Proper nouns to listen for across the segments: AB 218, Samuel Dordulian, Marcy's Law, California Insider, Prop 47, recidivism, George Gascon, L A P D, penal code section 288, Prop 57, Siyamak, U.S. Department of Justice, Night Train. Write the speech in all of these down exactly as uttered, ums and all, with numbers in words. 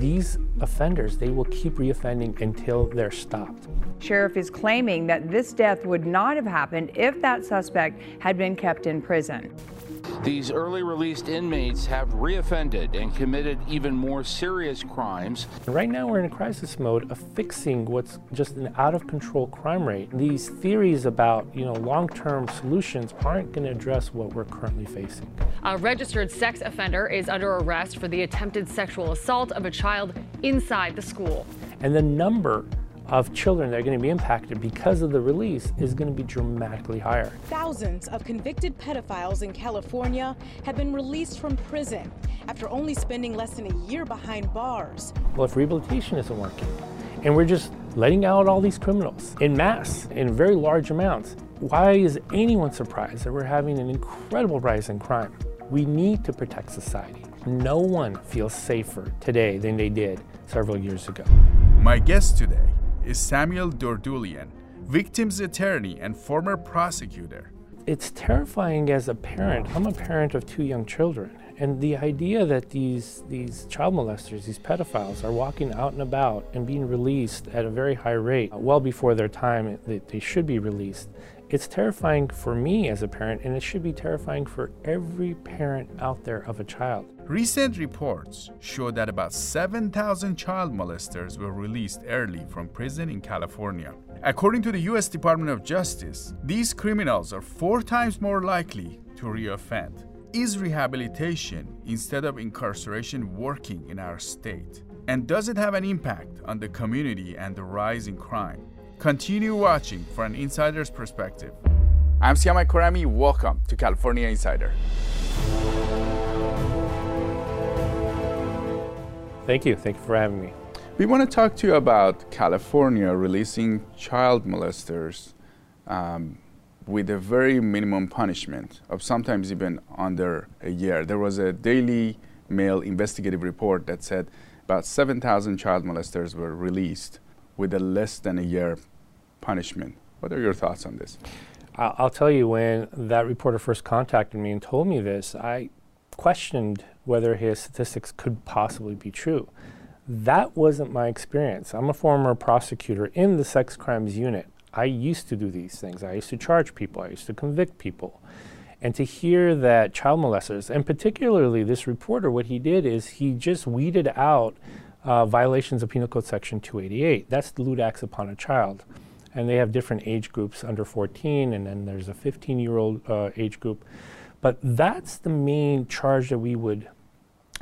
these offenders, they will keep reoffending until they're stopped. Sheriff is claiming that this death would not have happened if that suspect had been kept in prison. These early released inmates have reoffended and committed even more serious crimes. Right now we're in a crisis mode of fixing what's just an out-of-control crime rate. These theories about, you know, long-term solutions aren't going to address what we're currently facing. A registered sex offender is under arrest for the attempted sexual assault of a child inside the school. And the number of children that are going to be impacted because of the release is going to be dramatically higher. Thousands of convicted pedophiles in California have been released from prison after only spending less than a year behind bars. Well, if rehabilitation isn't working and we're just letting out all these criminals en masse in very large amounts, why is anyone surprised that we're having an incredible rise in crime? We need to protect society. No one feels safer today than they did several years ago. My guest today is Samuel Dordulian, victim's attorney and former prosecutor. It's terrifying as a parent. I'm a parent of two young children, and the idea that these, these child molesters, these pedophiles, are walking out and about and being released at a very high rate, well before their time that they should be released, it's terrifying for me as a parent, and it should be terrifying for every parent out there of a child. Recent reports show that about seven thousand child molesters were released early from prison in California. According to the U S Department of Justice, these criminals are four times more likely to reoffend. Is rehabilitation instead of incarceration working in our state? And does it have an impact on the community and the rise in crime? Continue watching for an insider's perspective. I'm Siyamak. Welcome to California Insider. Thank you. Thank you for having me. We want to talk to you about California releasing child molesters um, with a very minimum punishment of sometimes even under a year. There was a Daily Mail investigative report that said about seven thousand child molesters were released with a less than a year punishment. What are your thoughts on this? I'll tell you, when that reporter first contacted me and told me this, I questioned whether his statistics could possibly be true. That wasn't my experience. I'm a former prosecutor in the sex crimes unit. I used to do these things. I used to charge people. I used to convict people. And to hear that child molesters, and particularly this reporter, what he did is he just weeded out uh, violations of Penal Code Section two eighty-eight. That's the lewd acts upon a child. And they have different age groups, under fourteen, and then there's a fifteen-year-old uh, age group. But that's the main charge that we would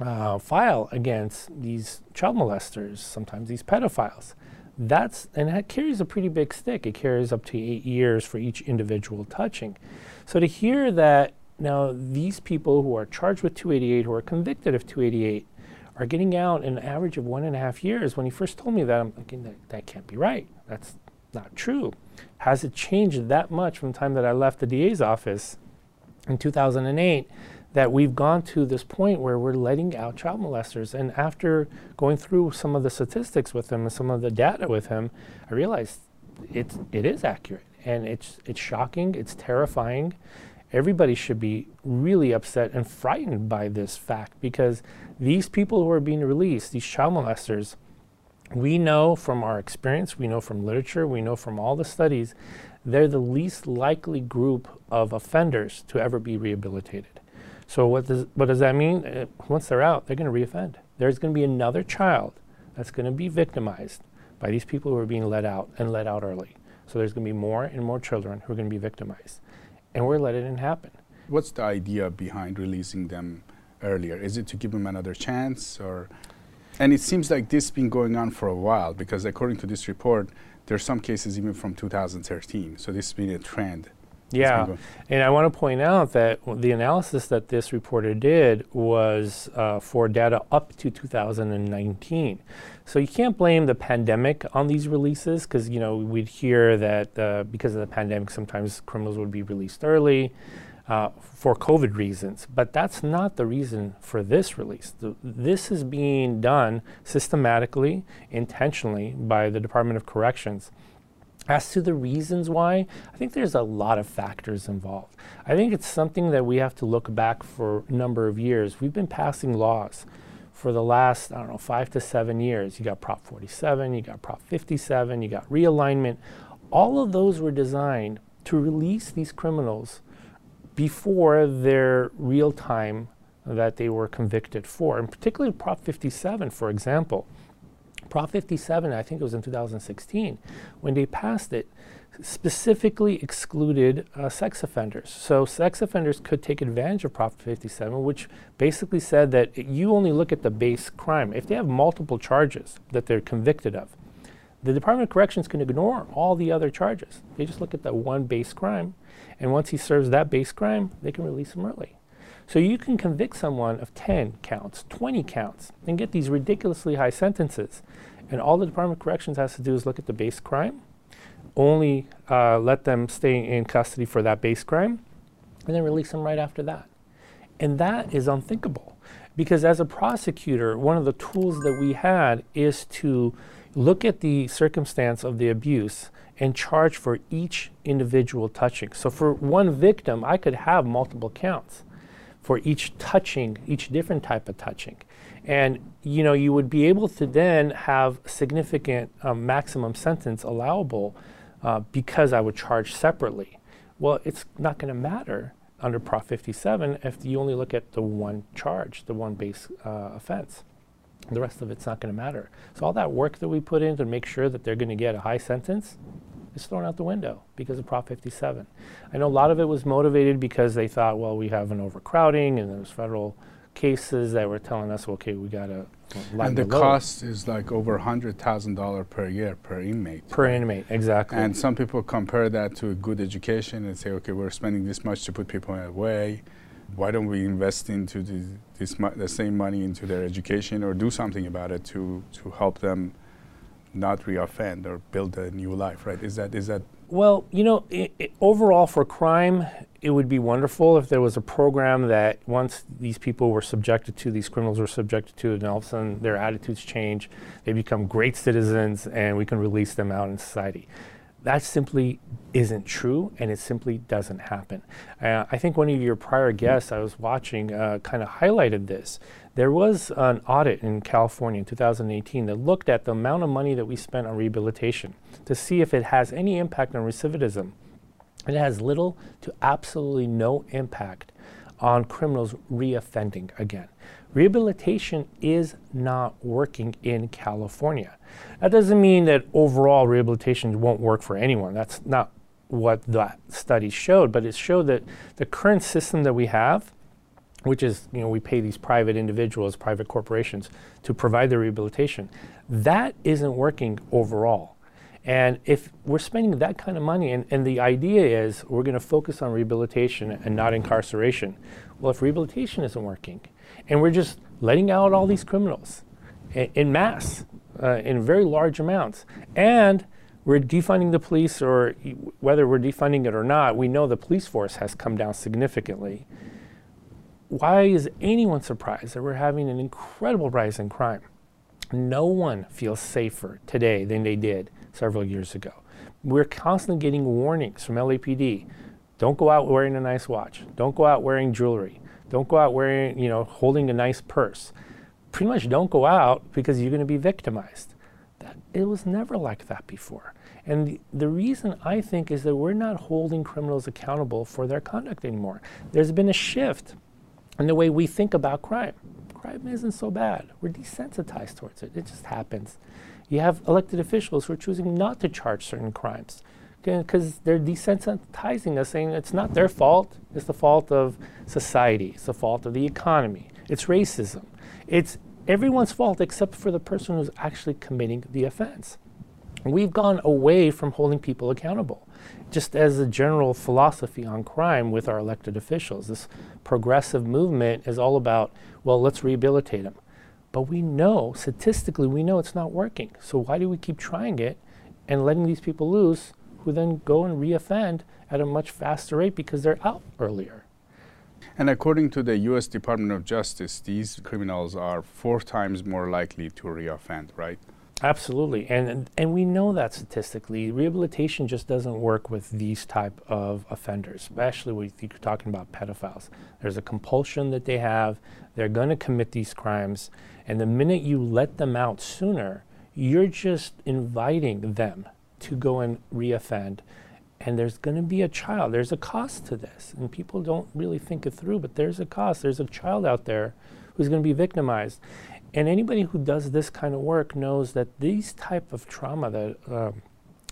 uh, file against these child molesters, sometimes these pedophiles. That's, and that carries a pretty big stick. It carries up to eight years for each individual touching. So to hear that now these people who are charged with two eighty-eight, who are convicted of two eighty-eight, are getting out an average of one and a half years, when he first told me that, I'm thinking, that, that can't be right. That's not true. Has it changed that much from the time that I left the D A's office in two thousand eight, that we've gone to this point where we're letting out child molesters? And after going through some of the statistics with him and some of the data with him, I realized it's, it is accurate, and it's, it's shocking, it's terrifying. Everybody should be really upset and frightened by this fact, because these people who are being released, these child molesters, we know from our experience, we know from literature, we know from all the studies, they're the least likely group of offenders to ever be rehabilitated. So what does, what does that mean? Uh, once they're out, they're going to reoffend. There's going to be another child that's going to be victimized by these people who are being let out and let out early. So there's going to be more and more children who are going to be victimized. And we're letting it happen. What's the idea behind releasing them earlier? Is it to give them another chance? Or? And it seems like this has been going on for a while, because according to this report, there's some cases even from two thousand thirteen, so this has been a trend. Yeah, and I want to point out that the analysis that this reporter did was uh, for data up to two thousand nineteen. So you can't blame the pandemic on these releases, because, you know, we'd hear that uh, because of the pandemic, sometimes criminals would be released early uh, for COVID reasons. But that's not the reason for this release. The, this is being done systematically, intentionally by the Department of Corrections. As to the reasons why, I think there's a lot of factors involved. I think it's something that we have to look back for a number of years. We've been passing laws for the last, I don't know, five to seven years. You got Prop forty-seven, you got Prop fifty-seven, you got realignment. All of those were designed to release these criminals before their real time that they were convicted for. And particularly Prop fifty-seven, for example. Prop fifty-seven, I think it was in two thousand sixteen, when they passed it, specifically excluded uh, sex offenders. So sex offenders could take advantage of Prop fifty-seven, which basically said that it, you only look at the base crime. If they have multiple charges that they're convicted of, the Department of Corrections can ignore all the other charges. They just look at that one base crime, and once he serves that base crime, they can release him early. So you can convict someone of ten counts, twenty counts, and get these ridiculously high sentences. And all the Department of Corrections has to do is look at the base crime, only uh, let them stay in custody for that base crime, and then release them right after that. And that is unthinkable, because as a prosecutor, one of the tools that we had is to look at the circumstance of the abuse and charge for each individual touching. So for one victim, I could have multiple counts for each touching, each different type of touching. And you know, you would be able to then have significant um, maximum sentence allowable uh, because I would charge separately. Well, it's not gonna matter under Prop fifty-seven if you only look at the one charge, the one base uh, offense. The rest of it's not gonna matter. So all that work that we put in to make sure that they're gonna get a high sentence, it's thrown out the window because of Prop fifty-seven. I know a lot of it was motivated because they thought, well, we have an overcrowding, and there's federal cases that were telling us, okay, we got to lighten the load. And the cost is like over one hundred thousand dollars per year per inmate. Per inmate, exactly. And some people compare that to a good education and say, okay, we're spending this much to put people away. Why don't we invest into the, this the same money into their education or do something about it to, to help them not reoffend or build a new life, right? Is that, is that? Well, you know, it, it, overall for crime, it would be wonderful if there was a program that once these people were subjected to, these criminals were subjected to, and all of a sudden their attitudes change, they become great citizens, and we can release them out in society. That simply isn't true, and it simply doesn't happen. Uh, I think one of your prior guests I was watching uh, kind of highlighted this. There was an audit in California in two thousand eighteen that looked at the amount of money that we spent on rehabilitation to see if it has any impact on recidivism. And it has little to absolutely no impact on criminals reoffending again. Rehabilitation is not working in California. That doesn't mean that overall rehabilitation won't work for anyone. That's not what that study showed, but it showed that the current system that we have, which is, you know, we pay these private individuals, private corporations to provide the rehabilitation, that isn't working overall. And if we're spending that kind of money, and, and the idea is we're going to focus on rehabilitation and not incarceration. Well, if rehabilitation isn't working, and we're just letting out all these criminals in, in mass, uh, in very large amounts, and we're defunding the police, or whether we're defunding it or not, we know the police force has come down significantly. Why is anyone surprised that we're having an incredible rise in crime? No one feels safer today than they did several years ago. We're constantly getting warnings from L A P D. Don't go out wearing a nice watch. Don't go out wearing jewelry. Don't go out wearing, you know, holding a nice purse. Pretty much don't go out because you're going to be victimized. That, it was never like that before. And the, the reason I think is that we're not holding criminals accountable for their conduct anymore. There's been a shift in the way we think about crime. Crime isn't so bad. We're desensitized towards it. It just happens. You have elected officials who are choosing not to charge certain crimes because they're desensitizing us, saying it's not their fault, it's the fault of society, it's the fault of the economy, it's racism. It's everyone's fault except for the person who's actually committing the offense. We've gone away from holding people accountable, just as a general philosophy on crime with our elected officials. This progressive movement is all about, well, let's rehabilitate them. But we know, statistically, we know it's not working. So why do we keep trying it and letting these people loose who then go and reoffend at a much faster rate because they're out earlier? And according to the U S Department of Justice, these criminals are four times more likely to reoffend, right? Absolutely, and and we know that statistically, rehabilitation just doesn't work with these type of offenders, especially when you're talking about pedophiles. There's a compulsion that they have; they're going to commit these crimes, and the minute you let them out sooner, you're just inviting them to go and reoffend. And there's going to be a child. There's a cost to this, and people don't really think it through. But there's a cost. There's a child out there who's going to be victimized. And anybody who does this kind of work knows that these type of trauma that uh,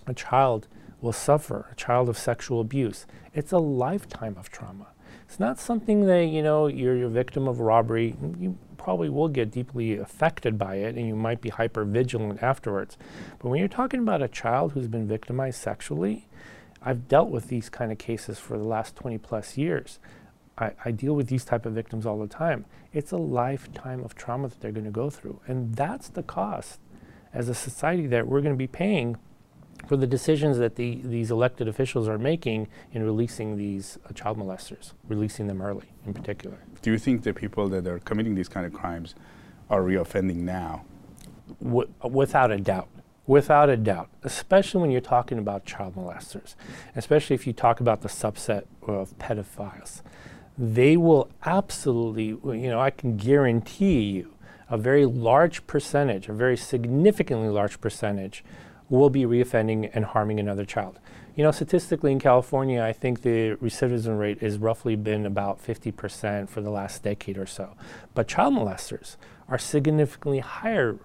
a child will suffer, a child of sexual abuse, it's a lifetime of trauma. It's not something that, you know, you're a victim of robbery. You probably will get deeply affected by it, and you might be hyper-vigilant afterwards. But when you're talking about a child who's been victimized sexually, I've dealt with these kind of cases for the last twenty plus years. I, I deal with these type of victims all the time. It's a lifetime of trauma that they're going to go through. And that's the cost as a society that we're going to be paying for the decisions that the, these elected officials are making in releasing these uh, child molesters, releasing them early in particular. Do you think the people that are committing these kind of crimes are reoffending now? W- without a doubt. Without a doubt, especially when you're talking about child molesters, especially if you talk about the subset of pedophiles. They will absolutely, you know, I can guarantee you a very large percentage, a very significantly large percentage will be reoffending and harming another child. You know, statistically in California, I think the recidivism rate has roughly been about fifty percent for the last decade or so. But child molesters are significantly higher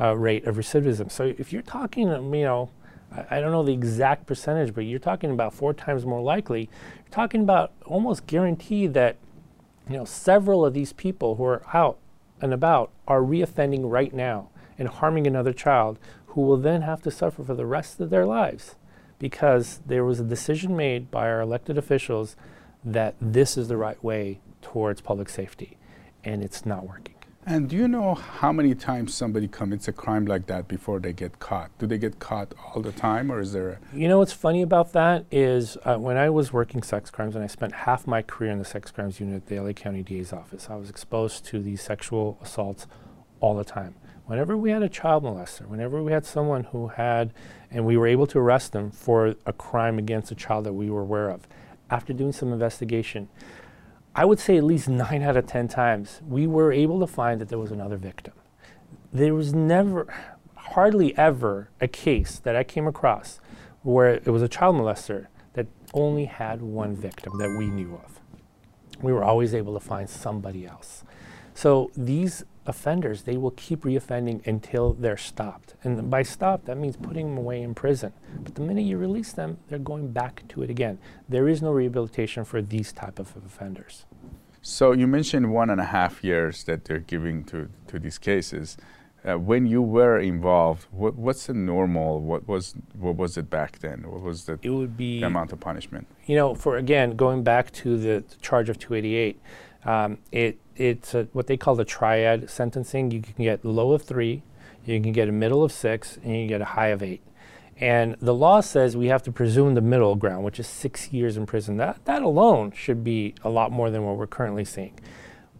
Uh, rate of recidivism. So if you're talking, you know, I, I don't know the exact percentage, but you're talking about four times more likely. You're talking about almost guarantee that, you know, several of these people who are out and about are reoffending right now and harming another child who will then have to suffer for the rest of their lives because there was a decision made by our elected officials that this is the right way towards public safety, and it's not working. And do you know how many times somebody commits a crime like that before they get caught? Do they get caught all the time, or is there a... You know what's funny about that is uh, when I was working sex crimes, and I spent half my career in the sex crimes unit at the L A County D A's office, I was exposed to these sexual assaults all the time. Whenever we had a child molester, whenever we had someone who had, and we were able to arrest them for a crime against a child that we were aware of, after doing some investigation, I would say at least nine out of ten times, we were able to find that there was another victim. There was never, hardly ever, a case that I came across where it was a child molester that only had one victim that we knew of. We were always able to find somebody else. So these offenders, they will keep reoffending until they're stopped. And by stopped, that means putting them away in prison. But the minute you release them, they're going back to it again. There is no rehabilitation for these type of offenders. So you mentioned one and a half years that they're giving to, to these cases. Uh, when you were involved, what, what's the normal? What was what was it back then? What was the, it would be, the amount of punishment? You know, for again, going back to the, the charge of two eighty-eight, um, it it's a, what they call the triad sentencing. You can get low of three, you can get a middle of six, and you can get a high of eight. And the law says we have to presume the middle ground, which is six years in prison. That, that alone should be a lot more than what we're currently seeing.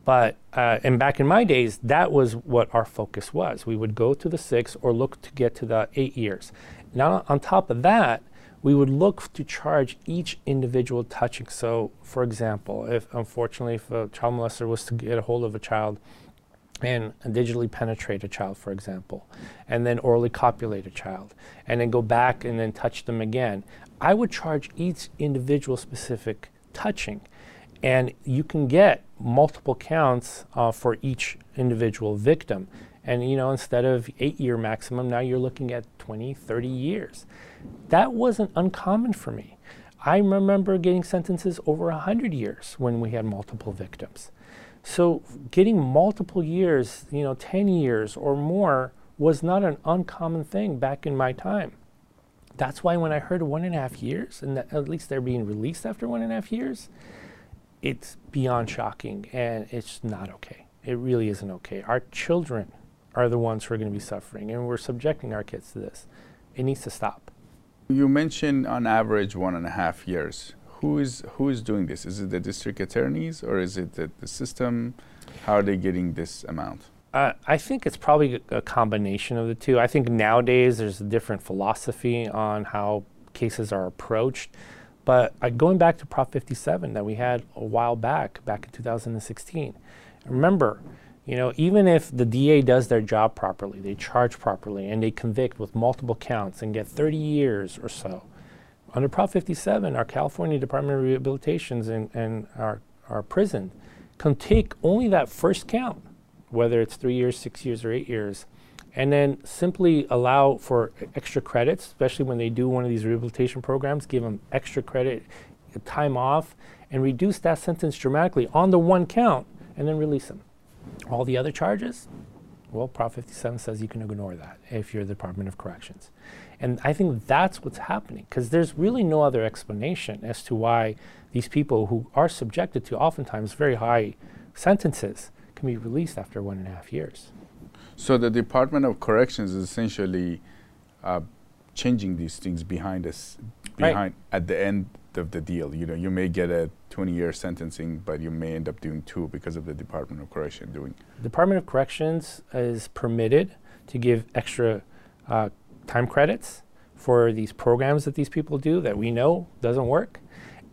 But, uh, and back in my days, that was what our focus was. We would go to the six or look to get to the eight years. Now, on top of that, we would look to charge each individual touching. So, for example, if unfortunately, if a child molester was to get a hold of a child and digitally penetrate a child, for example, and then orally copulate a child, and then go back and then touch them again, I would charge each individual specific touching. And you can get multiple counts uh, for each individual victim. And, you know, instead of eight-year maximum, now you're looking at twenty, thirty years. That wasn't uncommon for me. I remember getting sentences over one hundred years when we had multiple victims. So getting multiple years, you know, ten years or more was not an uncommon thing back in my time. That's why when I heard one and a half years, and that at least they're being released after one and a half years, it's beyond shocking, and it's not okay. It really isn't okay. Our children are the ones who are going to be suffering, and we're subjecting our kids to this. It needs to stop. You mentioned on average one and a half years. Who is who is doing this? Is it the district attorneys, or is it the, the system? How are they getting this amount? Uh, I think it's probably a combination of the two. I think nowadays there's a different philosophy on how cases are approached. But uh, going back to Prop fifty-seven that we had a while back, back in two thousand sixteen, remember, you know, even if the D A does their job properly, they charge properly, and they convict with multiple counts and get thirty years or so, under Prop fifty-seven, our California Department of Rehabilitations and, and our, our prison can take only that first count, whether it's three years, six years, or eight years, and then simply allow for extra credits, especially when they do one of these rehabilitation programs, give them extra credit, time off, and reduce that sentence dramatically on the one count, and then release them. All the other charges, well, Prop fifty-seven says you can ignore that if you're the Department of Corrections. And I think that's what's happening, because there's really no other explanation as to why these people who are subjected to oftentimes very high sentences can be released after one and a half years. So the Department of Corrections is essentially uh, changing these things behind us, behind right. at the end of the deal. You know, you may get a twenty-year sentencing, but you may end up doing two because of the Department of Correction doing. Department of Corrections is permitted to give extra uh, time credits for these programs that these people do that we know doesn't work,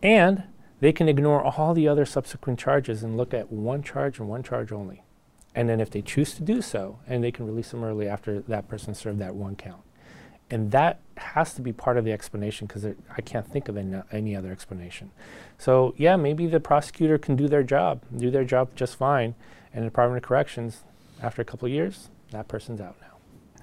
and they can ignore all the other subsequent charges and look at one charge and one charge only. And then if they choose to do so, and they can release them early after that person served that one count. And that has to be part of the explanation, because I can't think of any, any other explanation. So yeah, maybe the prosecutor can do their job, do their job just fine, and the Department of Corrections, after a couple of years, that person's out now.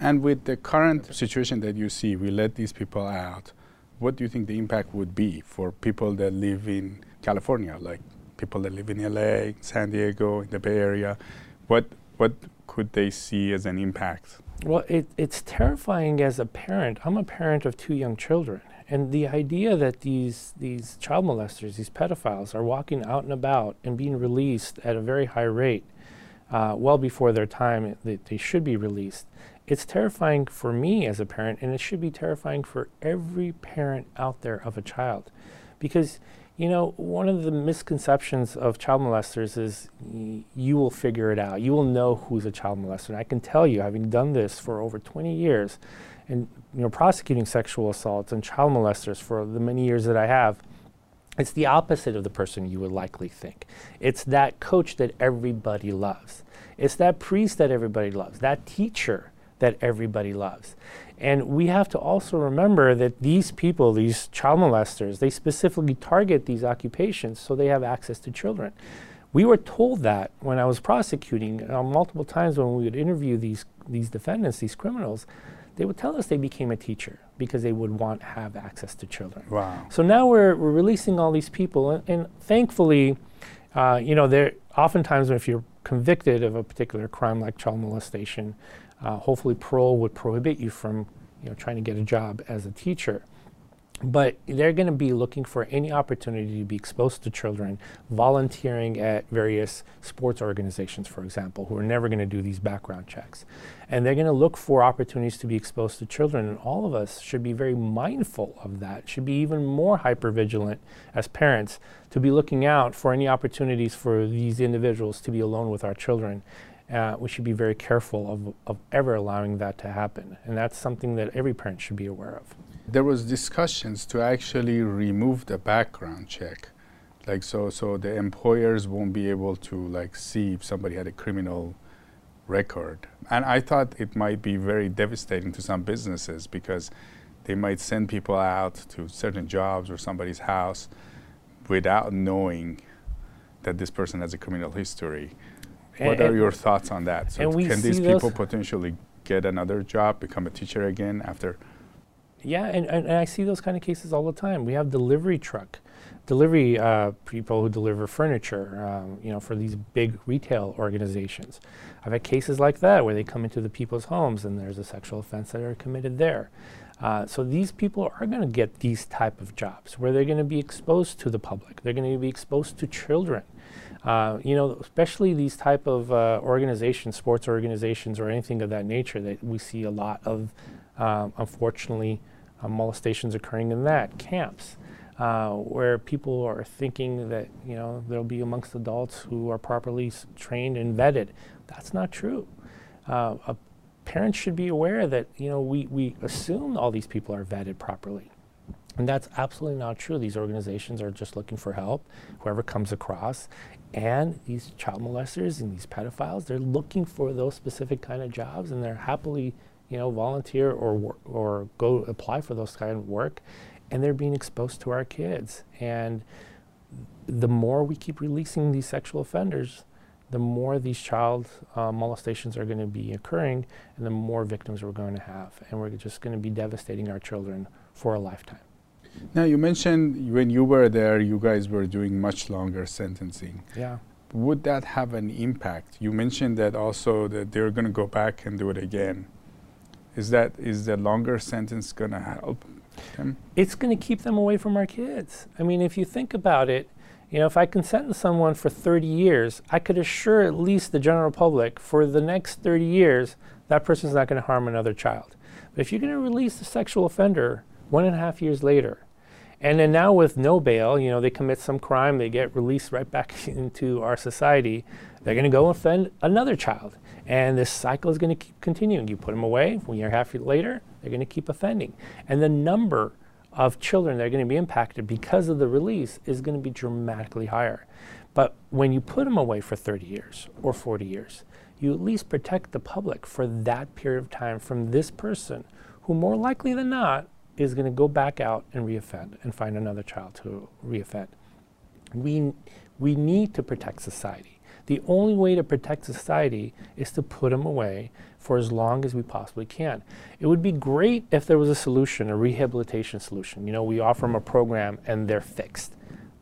And with the current situation that you see, we let these people out, what do you think the impact would be for people that live in California, like people that live in L A, San Diego, in the Bay Area? What, what could they see as an impact? Well, it, it's terrifying as a parent. I'm a parent of two young children. And the idea that these, these child molesters, these pedophiles, are walking out and about and being released at a very high rate, uh, well before their time that they should be released, it's terrifying for me as a parent, and it should be terrifying for every parent out there of a child. Because, you know, one of the misconceptions of child molesters is y you will figure it out. You will know who's a child molester. And I can tell you, having done this for over twenty years and, you know, prosecuting sexual assaults and child molesters for the many years that I have, it's the opposite of the person you would likely think. It's that coach that everybody loves. It's that priest that everybody loves, that teacher that everybody loves. And we have to also remember that these people, these child molesters, they specifically target these occupations so they have access to children. We were told that when I was prosecuting, uh, multiple times when we would interview these, these defendants, these criminals, they would tell us they became a teacher because they would want to have access to children. Wow. So now we're, we're releasing all these people, and, and thankfully, uh, you know, they're oftentimes if you're convicted of a particular crime like child molestation, Uh, hopefully parole would prohibit you from, you know, trying to get a job as a teacher. But they're going to be looking for any opportunity to be exposed to children, volunteering at various sports organizations, for example, who are never going to do these background checks. And they're going to look for opportunities to be exposed to children, and all of us should be very mindful of that, should be even more hypervigilant as parents to be looking out for any opportunities for these individuals to be alone with our children. Uh, we should be very careful of, of ever allowing that to happen. And that's something that every parent should be aware of. There was discussions to actually remove the background check. Like, so, so the employers won't be able to, like, see if somebody had a criminal record. And I thought it might be very devastating to some businesses, because they might send people out to certain jobs or somebody's house without knowing that this person has a criminal history. What and are your thoughts on that? So can these people potentially get another job, become a teacher again after? Yeah, and, and, and I see those kind of cases all the time. We have delivery truck, delivery uh, people who deliver furniture, um, you know, for these big retail organizations. I've had cases like that where they come into the people's homes and there's a sexual offense that are committed there. Uh, so these people are going to get these type of jobs where they're going to be exposed to the public. They're going to be exposed to children. Uh, you know, especially these type of uh, organizations, sports organizations or anything of that nature, that we see a lot of, um, unfortunately, uh, molestations occurring in that, camps, uh, where people are thinking that, you know, they'll be amongst adults who are properly trained and vetted. That's not true. uh, a parents should be aware that, you know, we, we assume all these people are vetted properly. And that's absolutely not true. These organizations are just looking for help, whoever comes across. And these child molesters and these pedophiles, they're looking for those specific kind of jobs, and they're happily, you know, volunteer or, or go apply for those kind of work. And they're being exposed to our kids. And the more we keep releasing these sexual offenders, the more these child uh, molestations are going to be occurring, and the more victims we're going to have. And we're just going to be devastating our children for a lifetime. Now, you mentioned when you were there, you guys were doing much longer sentencing. Yeah. Would that have an impact? You mentioned that also that they're going to go back and do it again. Is that, is the longer sentence going to help them? It's going to keep them away from our kids. I mean, if you think about it, you know, if I can sentence someone for thirty years, I could assure at least the general public for the next thirty years that person's not going to harm another child. But if you're going to release a sexual offender one and a half years later, and then now with no bail, you know, they commit some crime, they get released right back into our society, they're going to go offend another child. And this cycle is going to keep continuing. You put them away, one year and a half later, they're going to keep offending. And the number of children that are going to be impacted because of the release is going to be dramatically higher. But when you put them away for thirty years or forty years, you at least protect the public for that period of time from this person who more likely than not is going to go back out and reoffend and find another child to reoffend. We, we need to protect society. The only way to protect society is to put them away for as long as we possibly can. It would be great if there was a solution, a rehabilitation solution. You know, we offer them a program and they're fixed.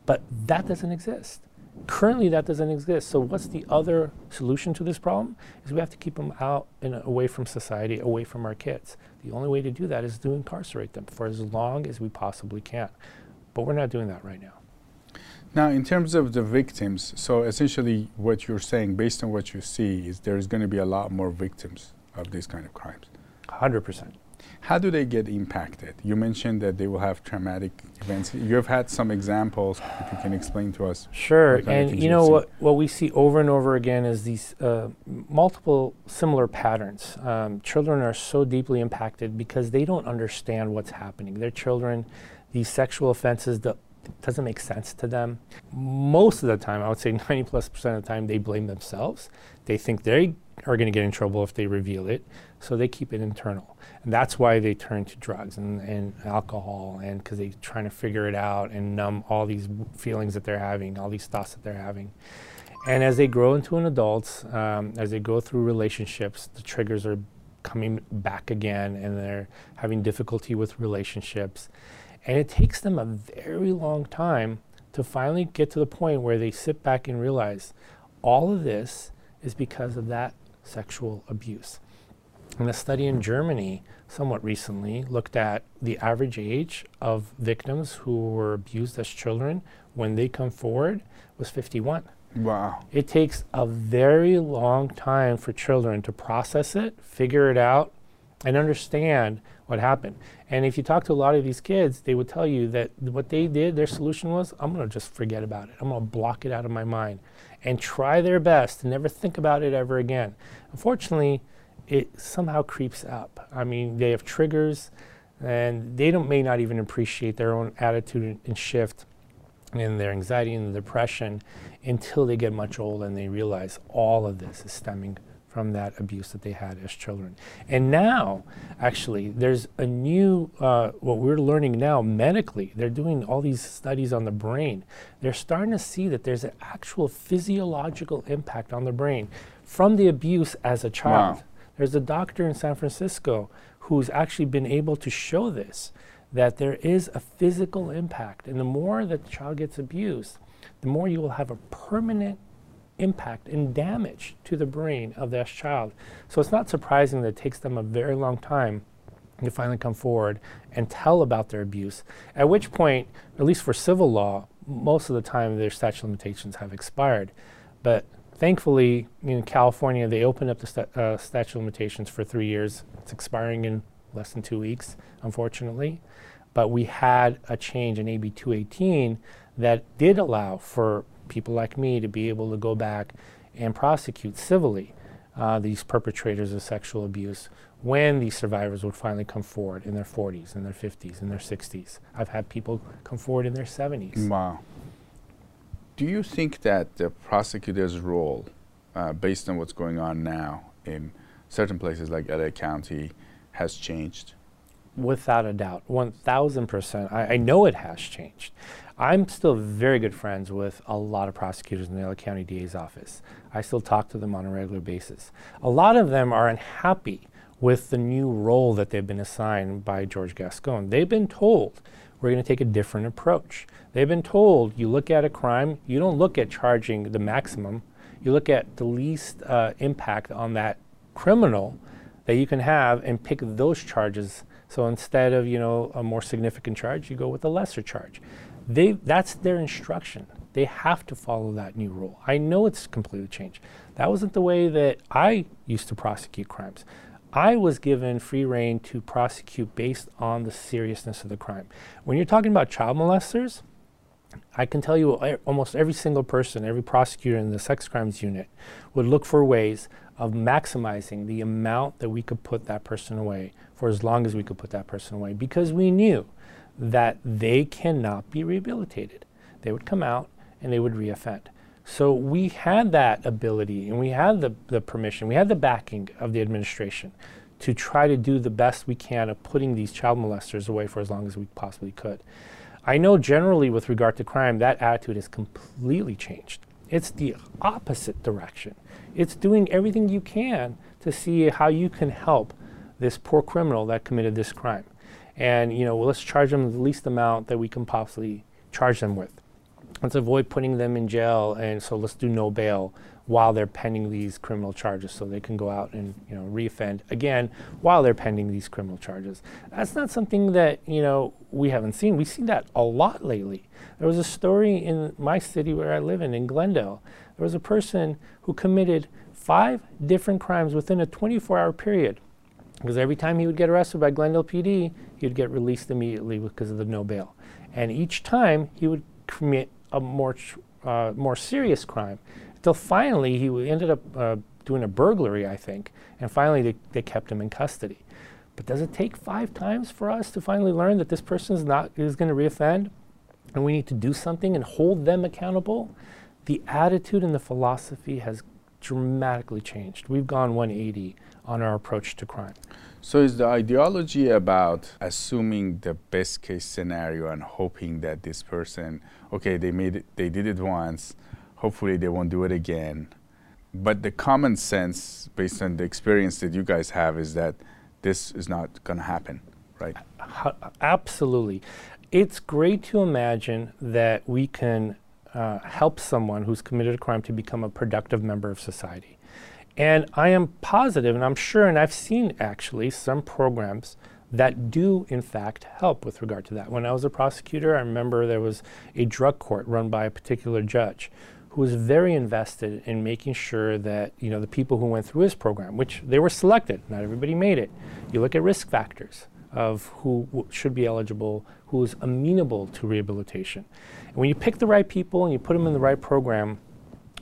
But that doesn't exist. Currently, that doesn't exist. So what's the other solution to this problem? Is we have to keep them out and away from society, away from our kids. The only way to do that is to incarcerate them for as long as we possibly can. But we're not doing that right now. Now, in terms of the victims, so essentially what you're saying, based on what you see, is there's going to be a lot more victims of these kind of crimes. one hundred percent. How do they get impacted? You mentioned that they will have traumatic events. You've had some examples, if you can explain to us. Sure, and you know what, what we see over and over again is these uh, multiple similar patterns. Um, children are so deeply impacted because they don't understand what's happening. Their children, these sexual offenses, the It doesn't make sense to them. Most of the time, I would say ninety plus percent of the time, they blame themselves. They think they are going to get in trouble if they reveal it, so they keep it internal. And that's why they turn to drugs and, and alcohol, and because they're trying to figure it out and numb all these feelings that they're having, all these thoughts that they're having. And as they grow into an adult, um, as they go through relationships, the triggers are coming back again, and they're having difficulty with relationships. And it takes them a very long time to finally get to the point where they sit back and realize all of this is because of that sexual abuse. And a study in Germany somewhat recently looked at the average age of victims who were abused as children when they come forward was fifty-one. Wow. It takes a very long time for children to process it, figure it out, and understand what happened. And if you talk to a lot of these kids, they would tell you that what they did, their solution was, I'm going to just forget about it. I'm going to block it out of my mind and try their best to never think about it ever again. Unfortunately, it somehow creeps up. I mean, they have triggers, and they don't, may not even appreciate their own attitude and shift and their anxiety and depression until they get much older and they realize all of this is stemming from that abuse that they had as children. And now, actually, there's a new, uh, what we're learning now medically, they're doing all these studies on the brain. They're starting to see that there's an actual physiological impact on the brain from the abuse as a child. Wow. There's a doctor in San Francisco who's actually been able to show this, that there is a physical impact. And the more that the child gets abused, the more you will have a permanent impact and damage to the brain of that child. So it's not surprising that it takes them a very long time to finally come forward and tell about their abuse, at which point, at least for civil law, most of the time their statute of limitations have expired. But thankfully, in California, they opened up the st uh, statute of limitations for three years. It's expiring in less than two weeks, unfortunately. But we had a change in A B two eighteen that did allow for people like me to be able to go back and prosecute civilly uh, these perpetrators of sexual abuse when these survivors would finally come forward in their forties, in their fifties, in their sixties. I've had people come forward in their seventies. Wow. Do you think that the prosecutor's role, uh, based on what's going on now in certain places like L A County, has changed? Without a doubt, one thousand percent. I, I know it has changed. I'm still very good friends with a lot of prosecutors in the L A County D A's office. I still talk to them on a regular basis. A lot of them are unhappy with the new role that they've been assigned by George Gascon. They've been told, we're going to take a different approach. They've been told, you look at a crime, you don't look at charging the maximum, you look at the least uh, impact on that criminal that you can have and pick those charges. So instead of, you know, a more significant charge, you go with a lesser charge. They, that's their instruction. They have to follow that new rule. I know it's completely changed. That wasn't the way that I used to prosecute crimes. I was given free rein to prosecute based on the seriousness of the crime. When you're talking about child molesters, I can tell you almost every single person, every prosecutor in the sex crimes unit would look for ways of maximizing the amount that we could put that person away for as long as we could put that person away, because we knew that they cannot be rehabilitated. They would come out and they would reoffend. So we had that ability and we had the, the permission, we had the backing of the administration to try to do the best we can of putting these child molesters away for as long as we possibly could. I know generally with regard to crime, that attitude has completely changed. It's the opposite direction. It's doing everything you can to see how you can help this poor criminal that committed this crime. And, you know, well, let's charge them the least amount that we can possibly charge them with. Let's avoid putting them in jail, and so let's do no bail while they're pending these criminal charges so they can go out and, you know, reoffend again while they're pending these criminal charges. That's not something that, you know, we haven't seen. We see that a lot lately. There was a story in my city where I live in, in Glendale. There was a person who committed five different crimes within a twenty-four hour period, because every time he would get arrested by Glendale P D, he would get released immediately because of the no bail. And each time he would commit a more, uh, more serious crime, until finally he ended up uh, doing a burglary, I think, and finally they, they kept him in custody. But does it take five times for us to finally learn that this person is not is going to reoffend, and we need to do something and hold them accountable? The attitude and the philosophy has dramatically changed. We've gone one eighty on our approach to crime. So is the ideology about assuming the best case scenario and hoping that this person, okay, they made it, they did it once, hopefully they won't do it again. But the common sense, based on the experience that you guys have, is that this is not going to happen, right? Absolutely. It's great to imagine that we can uh, help someone who's committed a crime to become a productive member of society. And I am positive, and I'm sure, and I've seen actually some programs that do in fact help with regard to that. When I was a prosecutor, I remember there was a drug court run by a particular judge who was very invested in making sure that, you know, the people who went through his program, which they were selected, not everybody made it. You look at risk factors of who w should be eligible, who is amenable to rehabilitation. And when you pick the right people and you put them in the right program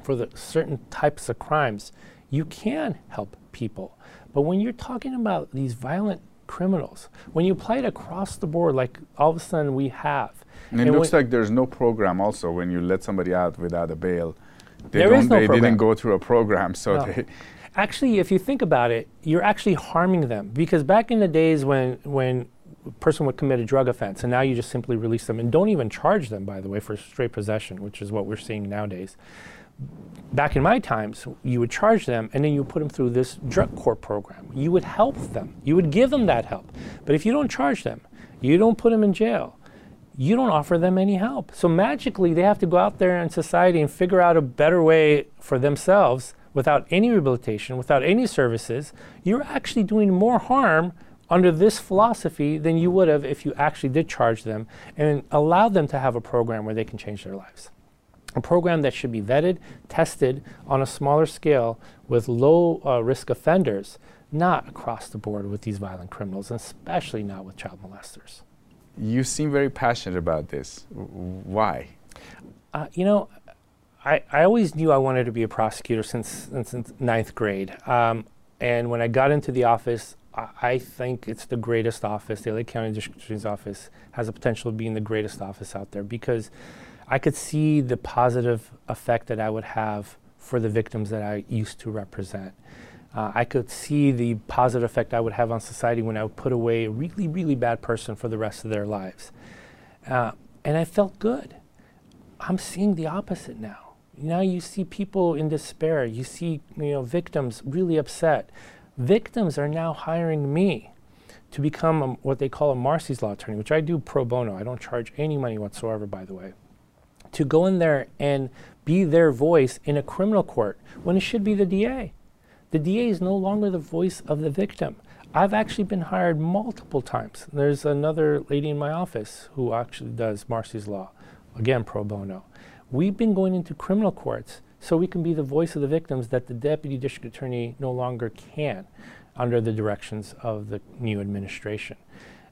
for the certain types of crimes, you can help people. But when you're talking about these violent criminals, when you apply it across the board, like all of a sudden we have. And it and looks like there's no program also when you let somebody out without a bail. They there don't, is no They program. didn't go through a program, so no. they... Actually, if you think about it, you're actually harming them, because back in the days when, when a person would commit a drug offense, and now you just simply release them, and don't even charge them, by the way, for straight possession, which is what we're seeing nowadays. Back in my times, you would charge them and then you put them through this drug court program. You would help them. You would give them that help. But if you don't charge them, you don't put them in jail, you don't offer them any help. So magically, they have to go out there in society and figure out a better way for themselves without any rehabilitation, without any services. You're actually doing more harm under this philosophy than you would have if you actually did charge them and allow them to have a program where they can change their lives. A program that should be vetted, tested on a smaller scale with low uh, risk offenders, not across the board with these violent criminals, and especially not with child molesters. You seem very passionate about this. Why? Uh, you know, I, I always knew I wanted to be a prosecutor since, since, since ninth grade. Um, and when I got into the office, I, I think it's the greatest office. The L A County District Attorney's Office has the potential of being the greatest office out there, because I could see the positive effect that I would have for the victims that I used to represent. Uh, I could see the positive effect I would have on society when I would put away a really, really bad person for the rest of their lives. Uh, and I felt good. I'm seeing the opposite now. Now you see people in despair. You see, you know, victims really upset. Victims are now hiring me to become a, what they call a Marcy's Law attorney, which I do pro bono. I don't charge any money whatsoever, by the way, to go in there and be their voice in a criminal court when it should be the D A. The D A is no longer the voice of the victim. I've actually been hired multiple times. There's another lady in my office who actually does Marcy's Law, again pro bono. We've been going into criminal courts so we can be the voice of the victims that the deputy district attorney no longer can under the directions of the new administration.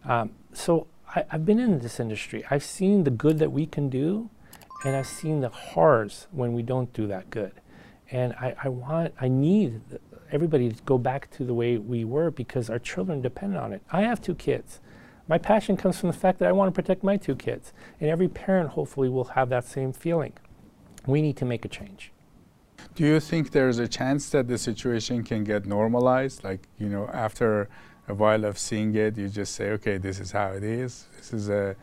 Um, so I, I've been in this industry. I've seen the good that we can do, and I've seen the horrors when we don't do that good. And I, I want, I need everybody to go back to the way we were, because our children depend on it. I have two kids. My passion comes from the fact that I want to protect my two kids. And every parent, hopefully, will have that same feeling. We need to make a change. Do you think there's a chance that the situation can get normalized? Like, you know, after a while of seeing it, you just say, okay, this is how it is. This is a...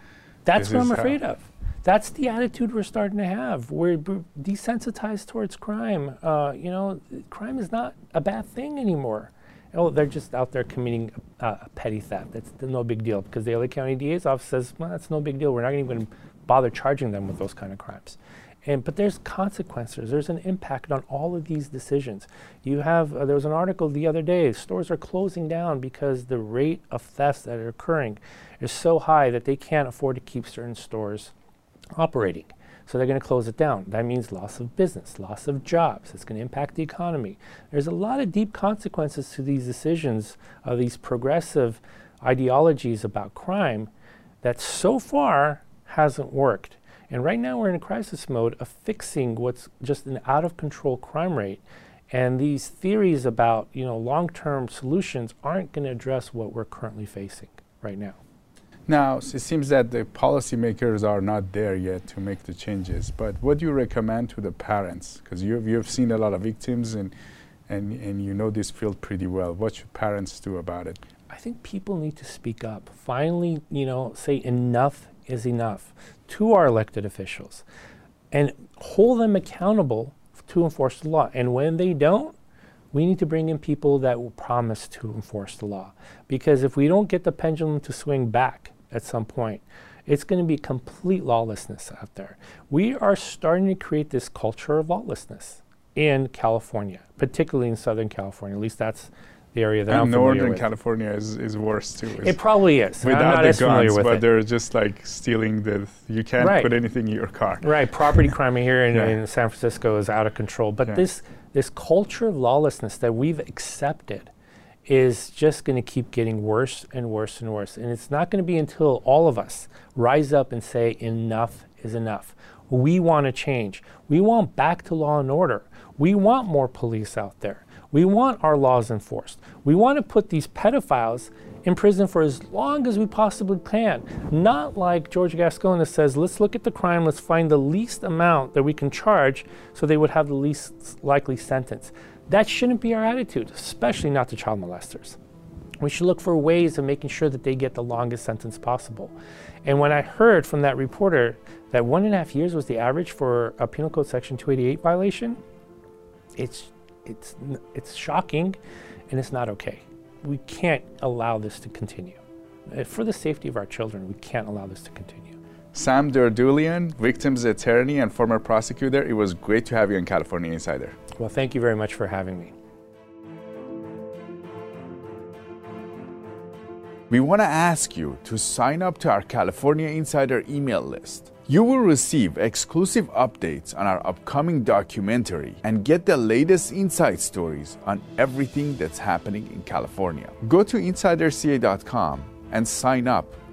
That's what I'm afraid of. That's the attitude we're starting to have. We're desensitized towards crime. Uh, you know, crime is not a bad thing anymore. Oh, they're just out there committing uh, a petty theft. That's no big deal, because the L A County D A's office says, well, that's no big deal. We're not even bother charging them with those kind of crimes. And, but there's consequences. There's an impact on all of these decisions. You have, uh, there was an article the other day, stores are closing down because the rate of thefts that are occurring is so high that they can't afford to keep certain stores operating. So they're going to close it down. That means loss of business, loss of jobs. It's going to impact the economy. There's a lot of deep consequences to these decisions of these progressive ideologies about crime that so far hasn't worked. And right now we're in a crisis mode of fixing what's just an out-of-control crime rate. And these theories about, you know, long-term solutions aren't going to address what we're currently facing right now. Now, it seems that the policymakers are not there yet to make the changes, but what do you recommend to the parents? Because you've, you've seen a lot of victims, and, and, and you know this field pretty well. What should parents do about it? I think people need to speak up. Finally, you know, say enough is enough to our elected officials, and hold them accountable to enforce the law. And when they don't, we need to bring in people that will promise to enforce the law. Because if we don't get the pendulum to swing back, at some point, it's going to be complete lawlessness out there. We are starting to create this culture of lawlessness in California, particularly in Southern California. At least that's the area that and I'm familiar with. Northern California is, is worse too. It's it probably is. Without I'm not the as guns, with but it. They're just like stealing the. You can't right. put anything in your car. Right. Property crime here in, yeah. in San Francisco is out of control. But yeah. this this culture of lawlessness that we've accepted is just going to keep getting worse and worse and worse. And it's not going to be until all of us rise up and say enough is enough. We want to change. We want back to law and order. We want more police out there. We want our laws enforced. We want to put these pedophiles in prison for as long as we possibly can. Not like George Gascon that says, let's look at the crime, let's find the least amount that we can charge so they would have the least likely sentence. That shouldn't be our attitude, especially not to child molesters. We should look for ways of making sure that they get the longest sentence possible. And when I heard from that reporter that one and a half years was the average for a penal code section two eighty-eight violation, it's, it's, it's shocking, and it's not okay. We can't allow this to continue. For the safety of our children, we can't allow this to continue. Sam Dordulian, victim's attorney and former prosecutor, it was great to have you on California Insider. Well, thank you very much for having me. We want to ask you to sign up to our California Insider email list. You will receive exclusive updates on our upcoming documentary and get the latest inside stories on everything that's happening in California. Go to insiderca dot com and sign up